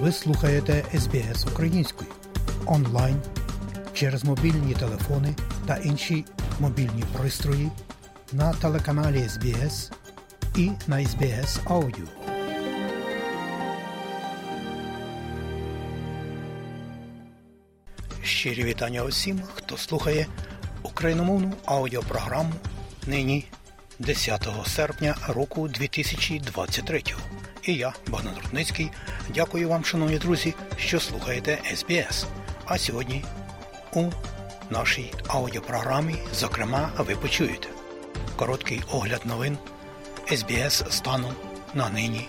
Ви слухаєте SBS українською онлайн через мобільні телефони та інші мобільні пристрої на телеканалі SBS і на SBS Audio. Щирі вітання усім, хто слухає україномовну аудіопрограму нині 10 серпня року 2023. І я, Богдан Рудницький, дякую вам, шановні друзі, що слухаєте SBS. А сьогодні у нашій аудіопрограмі, зокрема, ви почуєте короткий огляд новин SBS станом на нині.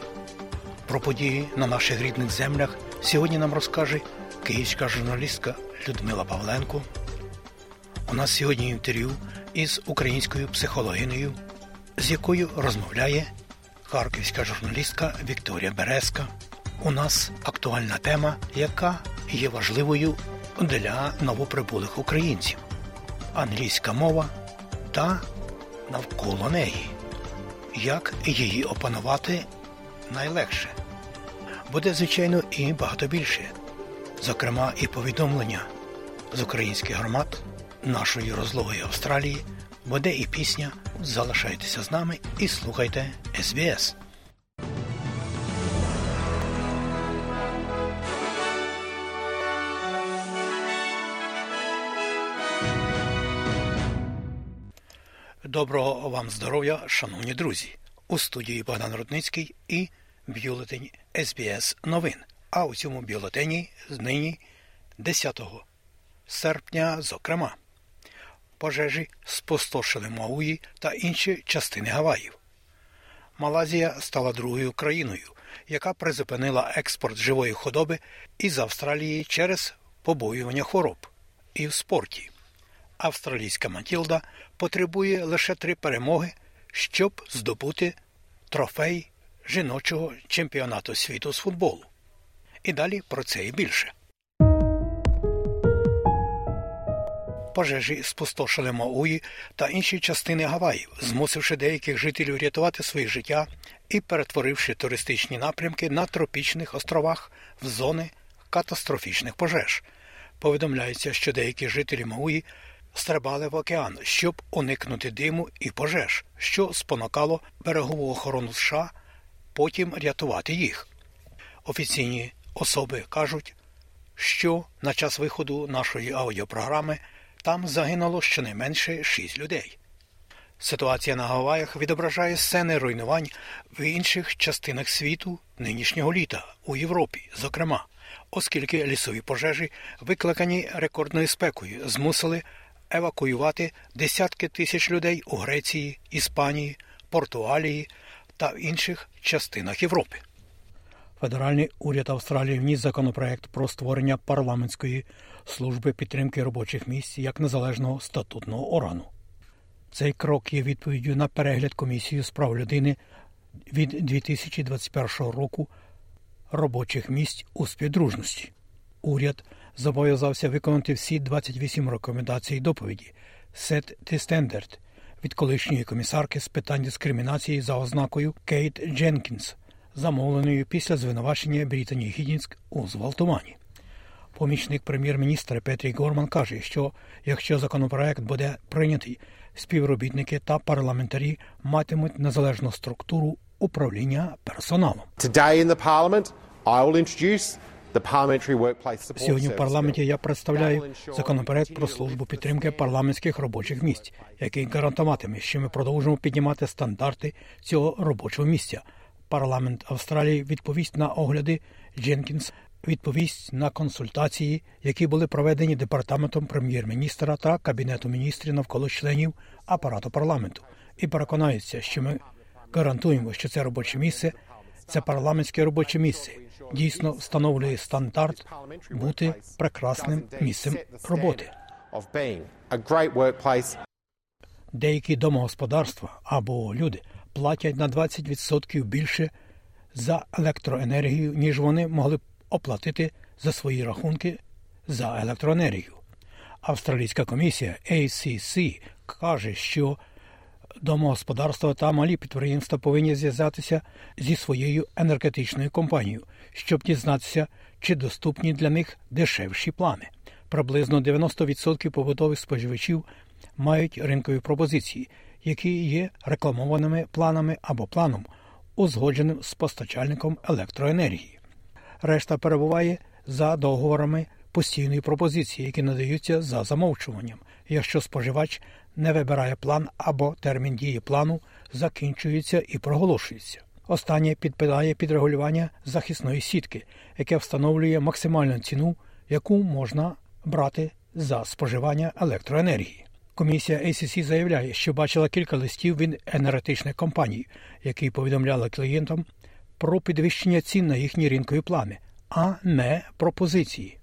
Про події на наших рідних землях сьогодні нам розкаже київська журналістка Людмила Павленко. У нас сьогодні інтерв'ю із українською психологинею, з якою розмовляє харківська журналістка Вікторія Береска. У нас актуальна тема, яка є важливою для новоприбулих українців. Англійська мова та навколо неї. Як її опанувати найлегше. Буде, звичайно, і багато більше. Зокрема, і повідомлення з українських громад нашої розлогої Австралії. Буде і пісня. Залишайтеся з нами і слухайте SBS. Доброго вам здоров'я, шановні друзі. У студії Богдан Рудницький і бюлетень SBS новин. А у цьому бюлетені нині 10 серпня, зокрема. Пожежі спустошили Мауї та інші частини Гаваїв. Малайзія стала другою країною, яка призупинила експорт живої худоби із Австралії через побоювання хвороб. І в спорті. Австралійська Матільда потребує лише 3 перемоги, щоб здобути трофей жіночого чемпіонату світу з футболу. І далі про це і більше. Пожежі спустошили Мауї та інші частини Гаваїв, змусивши деяких жителів рятувати своє життя і перетворивши туристичні напрямки на тропічних островах в зони катастрофічних пожеж. Повідомляється, що деякі жителі Мауї стрибали в океан, щоб уникнути диму і пожеж, що спонукало берегову охорону США потім рятувати їх. Офіційні особи кажуть, що на час виходу нашої аудіопрограми там загинуло щонайменше 6 людей. Ситуація на Гаваях відображає сцени руйнувань в інших частинах світу нинішнього літа, у Європі, зокрема, оскільки лісові пожежі, викликані рекордною спекою, змусили евакуювати десятки тисяч людей у Греції, Іспанії, Португалії та в інших частинах Європи. Федеральний уряд Австралії вніс законопроект про створення парламентської служби підтримки робочих місць як незалежного статутного органу. Цей крок є відповіддю на перегляд Комісії з прав людини від 2021 року робочих місць у співдружності. Уряд зобов'язався виконати всі 28 рекомендацій доповіді «Set the Standard» від колишньої комісарки з питань дискримінації за ознакою Kate Jenkins, замовленою після звинувачення Брітані Хідінськ у зґвалтуванні. Помічник прем'єр-міністра Петрій Горман каже, що якщо законопроект буде прийнятий, співробітники та парламентарі матимуть незалежну структуру управління персоналом. Сьогодні в парламенті я представляю законопроект про службу підтримки парламентських робочих місць, який гарантуватиме, що ми продовжимо піднімати стандарти цього робочого місця. Парламент Австралії відповість на огляди Дженкінс, відповість на консультації, які були проведені Департаментом прем'єр-міністра та Кабінету міністрів навколо членів апарату парламенту. І переконається, що ми гарантуємо, що це робоче місце, це парламентське робоче місце, дійсно встановлює стандарт бути прекрасним місцем роботи. Деякі домогосподарства або люди платять на 20% більше за електроенергію, ніж вони могли б оплатити за свої рахунки за електроенергію. Австралійська комісія ACC каже, що домогосподарства та малі підприємства повинні зв'язатися зі своєю енергетичною компанією, щоб дізнатися, чи доступні для них дешевші плани. Приблизно 90% побутових споживачів мають ринкові пропозиції, які є рекламованими планами або планом, узгодженим з постачальником електроенергії. Решта перебуває за договорами постійної пропозиції, які надаються за замовчуванням, якщо споживач не вибирає план або термін дії плану закінчується і проголошується. Останнє підпадає під регулювання захисної сітки, яке встановлює максимальну ціну, яку можна брати за споживання електроенергії. Комісія ACC заявляє, що бачила кілька листів від енергетичних компаній, які повідомляли клієнтам про підвищення цін на їхні ринкові плани, а не пропозиції.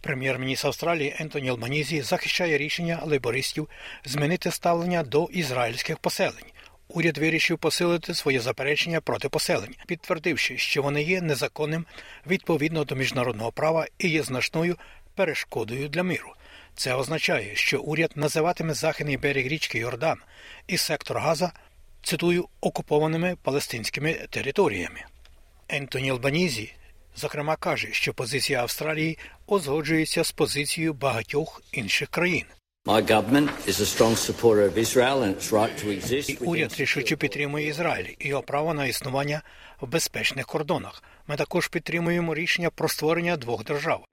Прем'єр-міністр Австралії Ентоні Альбанізі захищає рішення лейбористів змінити ставлення до ізраїльських поселень. Уряд вирішив посилити своє заперечення проти поселень, підтвердивши, що вони є незаконним відповідно до міжнародного права і є значною перешкодою для миру. Це означає, що уряд називатиме західний берег річки Йордан і сектор Газа, цитую, окупованими палестинськими територіями. Ентоні Альбанізі, зокрема, каже, що позиція Австралії узгоджується з позицією багатьох інших країн. І уряд рішуче підтримує Ізраїль і його право на існування в безпечних кордонах. Ми також підтримуємо рішення про створення двох держав,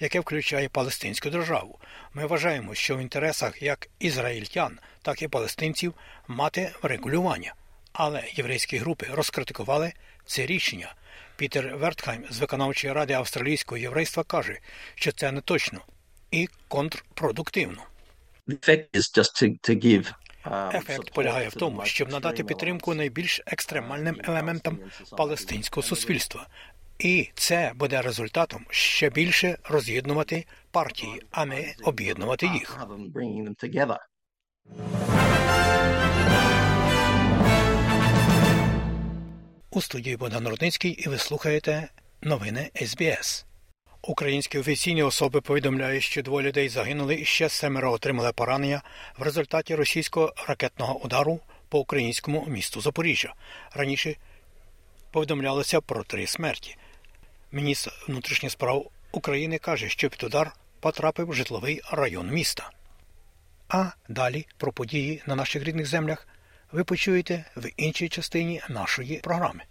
яке включає палестинську державу. Ми вважаємо, що в інтересах як ізраїльтян, так і палестинців мати регулювання. Але єврейські групи розкритикували це рішення. Пітер Вертхайм з виконавчої ради австралійського єврейства каже, що це не точно і контрпродуктивно. Ефект полягає в тому, щоб надати підтримку найбільш екстремальним елементам палестинського суспільства. І це буде результатом ще більше роз'єднувати партії, а не об'єднувати їх. У студії Богдан Рудницький і ви слухаєте новини SBS. Українські офіційні особи повідомляють, що двоє людей загинули і ще семеро отримали поранення в результаті російського ракетного удару по українському місту Запоріжжя. Раніше повідомлялося про 3 смерті. Міністр внутрішніх справ України каже, що під удар потрапив житловий район міста. А далі про події на наших рідних землях ви почуєте в іншій частині нашої програми.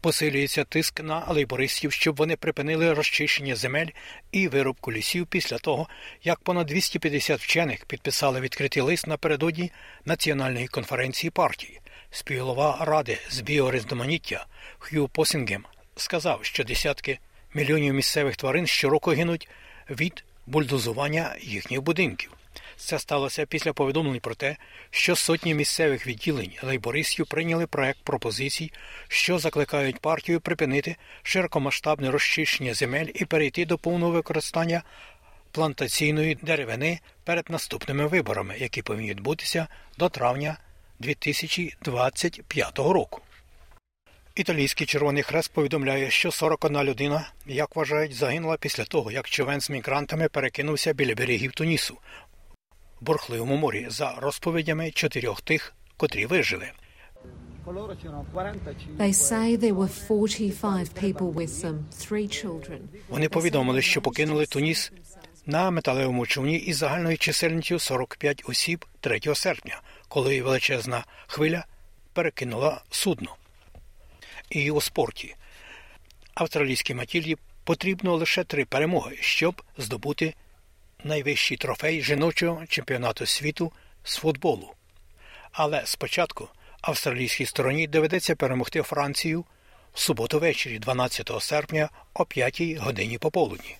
Посилюється тиск на лейбористів, щоб вони припинили розчищення земель і вирубку лісів після того, як понад 250 вчених підписали відкритий лист напередодні Національної конференції партії. Співголова Ради з біорізноманіття Хью Посингем сказав, що десятки мільйонів місцевих тварин щороку гинуть від бульдозування їхніх будинків. Це сталося після повідомлень про те, що сотні місцевих відділень лейбористів прийняли проект пропозицій, що закликають партію припинити широкомасштабне розчищення земель і перейти до повного використання плантаційної деревини перед наступними виборами, які повинні відбутися до травня 2025 року. Італійський Червоний Хрест повідомляє, що 41 людина, як вважають, загинула після того, як човен з мігрантами перекинувся біля берегів Тунісу в бурхливому морі, за розповідями 4 тих, котрі вижили. Вони повідомили, що покинули Туніс на металевому човні із загальною чисельністю 45 осіб 3 серпня, коли величезна хвиля перекинула судно. І у спорті. Австралійській Матільді потрібно лише 3 перемоги, щоб здобути найвищий трофей жіночого чемпіонату світу з футболу. Але спочатку австралійській стороні доведеться перемогти Францію в суботу ввечері 12 серпня о 5 годині пополудні.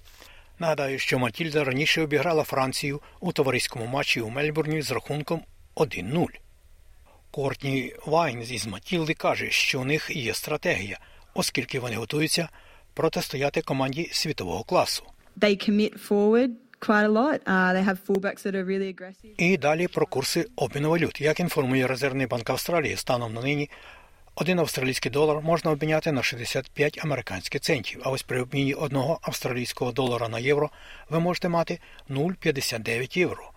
Нагадаю, що Матільда раніше обіграла Францію у товариському матчі у Мельбурні з рахунком 1-0. Кортні Вайн із Матільди каже, що у них є стратегія, оскільки вони готуються протистояти команді світового класу. І далі про курси обміну валют. Як інформує Резервний банк Австралії, станом на нині 1 австралійський долар можна обміняти на 65 американських центів, а ось при обміні 1 австралійського долара на євро ви можете мати 0,59 євро.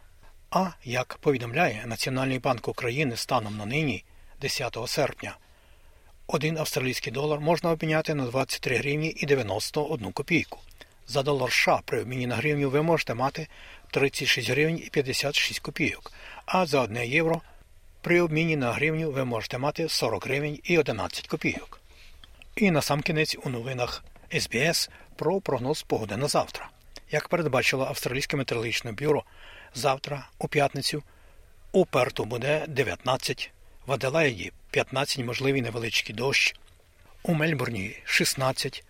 А, як повідомляє Національний банк України станом на нині, 10 серпня, один австралійський долар можна обміняти на 23 гривні і 91 копійку. За долар США при обміні на гривню ви можете мати 36 гривень і 56 копійок, а за 1 євро при обміні на гривню ви можете мати 40 гривень і 11 копійок. І насамкінець у новинах SBS про прогноз погоди на завтра. Як передбачило Австралійське метеорологічне бюро, завтра, у п'ятницю, у Перту буде 19, в Аделаїді 15, можливий невеличкий дощ, у Мельбурні 16,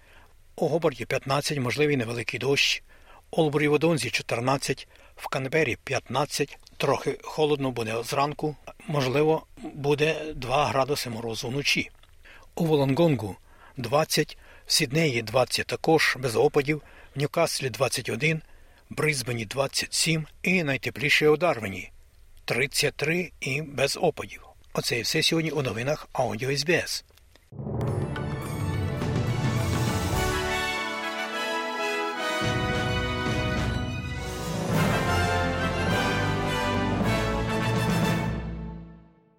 у Гобарді 15, можливий невеликий дощ, у Олбурі-Водонзі 14, в Канбері 15, трохи холодно буде зранку, можливо, буде 2 градуси морозу вночі. У Волонгонгу 20, в Сіднеї 20 також, без опадів, в Ньюкаслі 21, Брисбені 27 і найтепліше у Дарвіні 33 і без опадів. Оце і все сьогодні у новинах Аудіо СБС.